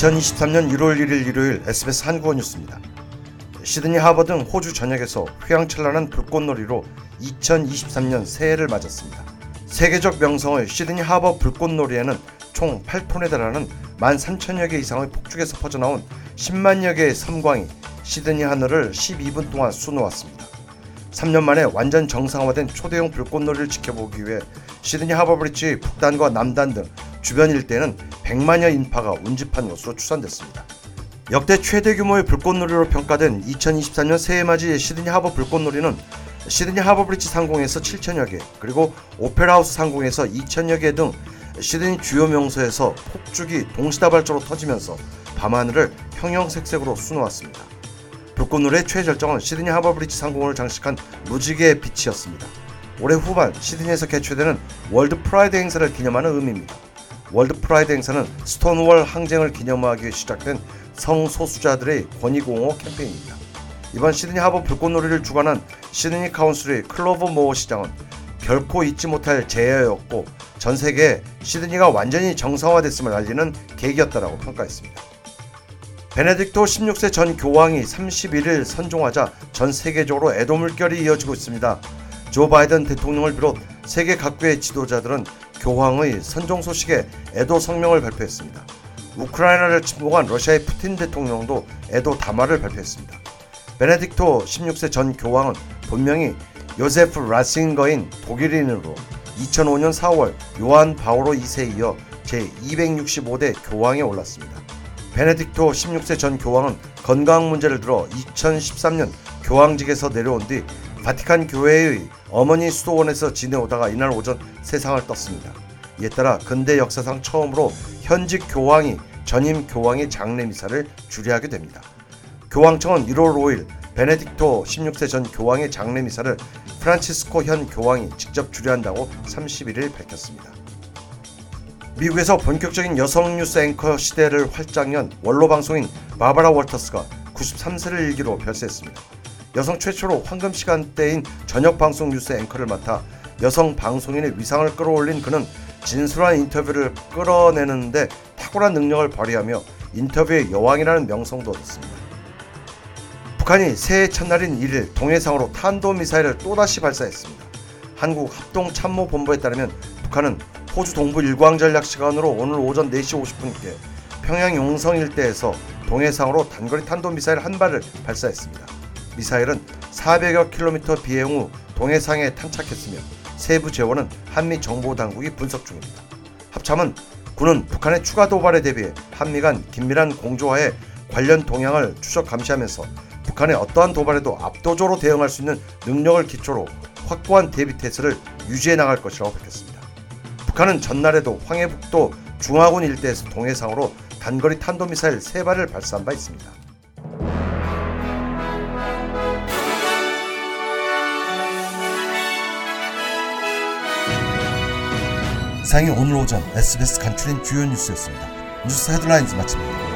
2023년 1월 1일 일요일 SBS 한국어 뉴스입니다. 시드니 하버 등 호주 전역에서 휘황찬란한 불꽃놀이로 2023년 새해를 맞았습니다. 세계적 명성의 시드니 하버 불꽃놀이에는 총 8톤에 달하는 13,000여 개 이상의 폭죽에서 퍼져나온 10만여 개의 섬광이 시드니 하늘을 12분 동안 수놓았습니다. 3년 만에 완전 정상화된 초대형 불꽃놀이를 지켜보기 위해 시드니 하버브릿지 북단과 남단 등 주변 일대에는 100만여 인파가 운집한 것으로 추산됐습니다. 역대 최대 규모의 불꽃놀이로 평가된 2024년 새해맞이 시드니 하버 불꽃놀이는 시드니 하버브릿지 상공에서 7,000여 개, 그리고 오페라하우스 상공에서 2,000여 개 등 시드니 주요 명소에서 폭죽이 동시다발적으로 터지면서 밤하늘을 형형색색으로 수놓았습니다. 불꽃놀이의 최절정은 시드니 하버브릿지 상공을 장식한 무지개의 빛이었습니다. 올해 후반 시드니에서 개최되는 월드프라이드 행사를 기념하는 의미입니다. 월드프라이드 행사는 스톤월 항쟁을 기념하기 위해 시작된 성소수자들의 권익옹호 캠페인입니다. 이번 시드니 하버 불꽃놀이를 주관한 시드니 카운슬의 클로버 모어 시장은 결코 잊지 못할 재해였고 전 세계에 시드니가 완전히 정상화됐음을 알리는 계기였다라고 평가했습니다. 베네딕토 16세 전 교황이 31일 선종하자 전 세계적으로 애도 물결이 이어지고 있습니다. 조 바이든 대통령을 비롯 세계 각국의 지도자들은 교황의 선종 소식에 애도 성명을 발표했습니다. 우크라이나를 침공한 러시아의 푸틴 대통령도 애도 담화를 발표했습니다. 베네딕토 16세 전 교황은 본명이 요세프 라싱거인 독일인으로 2005년 4월 요한 바오로 2세에 이어 제265대 교황에 올랐습니다. 베네딕토 16세 전 교황은 건강 문제를 들어 2013년 교황직에서 내려온 뒤 바티칸 교회의 어머니 수도원에서 지내오다가 이날 오전 세상을 떴습니다. 이에 따라 근대 역사상 처음으로 현직 교황이 전임 교황의 장례 미사를 주례하게 됩니다. 교황청은 1월 5일 베네딕토 16세 전 교황의 장례 미사를 프란치스코 현 교황이 직접 주례한다고 31일 밝혔습니다. 미국에서 본격적인 여성 뉴스 앵커 시대를 활짝 연 원로 방송인 바바라 월터스가 93세를 일기로 별세했습니다. 여성 최초로 황금 시간대인 저녁 방송 뉴스 앵커를 맡아 여성 방송인의 위상을 끌어올린 그는 진솔한 인터뷰를 끌어내는데 탁월한 능력을 발휘하며 인터뷰의 여왕이라는 명성도 얻었습니다. 북한이 새해 첫날인 1일 동해상으로 탄도미사일을 또다시 발사했습니다. 한국합동참모본부에 따르면 북한은 호주 동부 일광전략 시간으로 오늘 오전 4시 50분께 평양 용성 일대에서 동해상으로 단거리 탄도미사일 한 발을 발사했습니다. 미사일은 400여 킬로미터 비행 후 동해상에 탄착했으며 세부 재원은 한미 정보당국이 분석 중입니다. 합참은 군은 북한의 추가 도발에 대비해 한미 간 긴밀한 공조하에 관련 동향을 추적 감시하면서 북한의 어떠한 도발에도 압도적으로 대응할 수 있는 능력을 기초로 확고한 대비태세를 유지해 나갈 것이라고 밝혔습니다. 북한은 전날에도 황해북도 중화군 일대에서 동해상으로 단거리 탄도미사일 3발을 발사한 바 있습니다. 이상이 오늘 오전 SBS 간추린 주요 뉴스였습니다. 뉴스 헤드라인즈 마칩니다.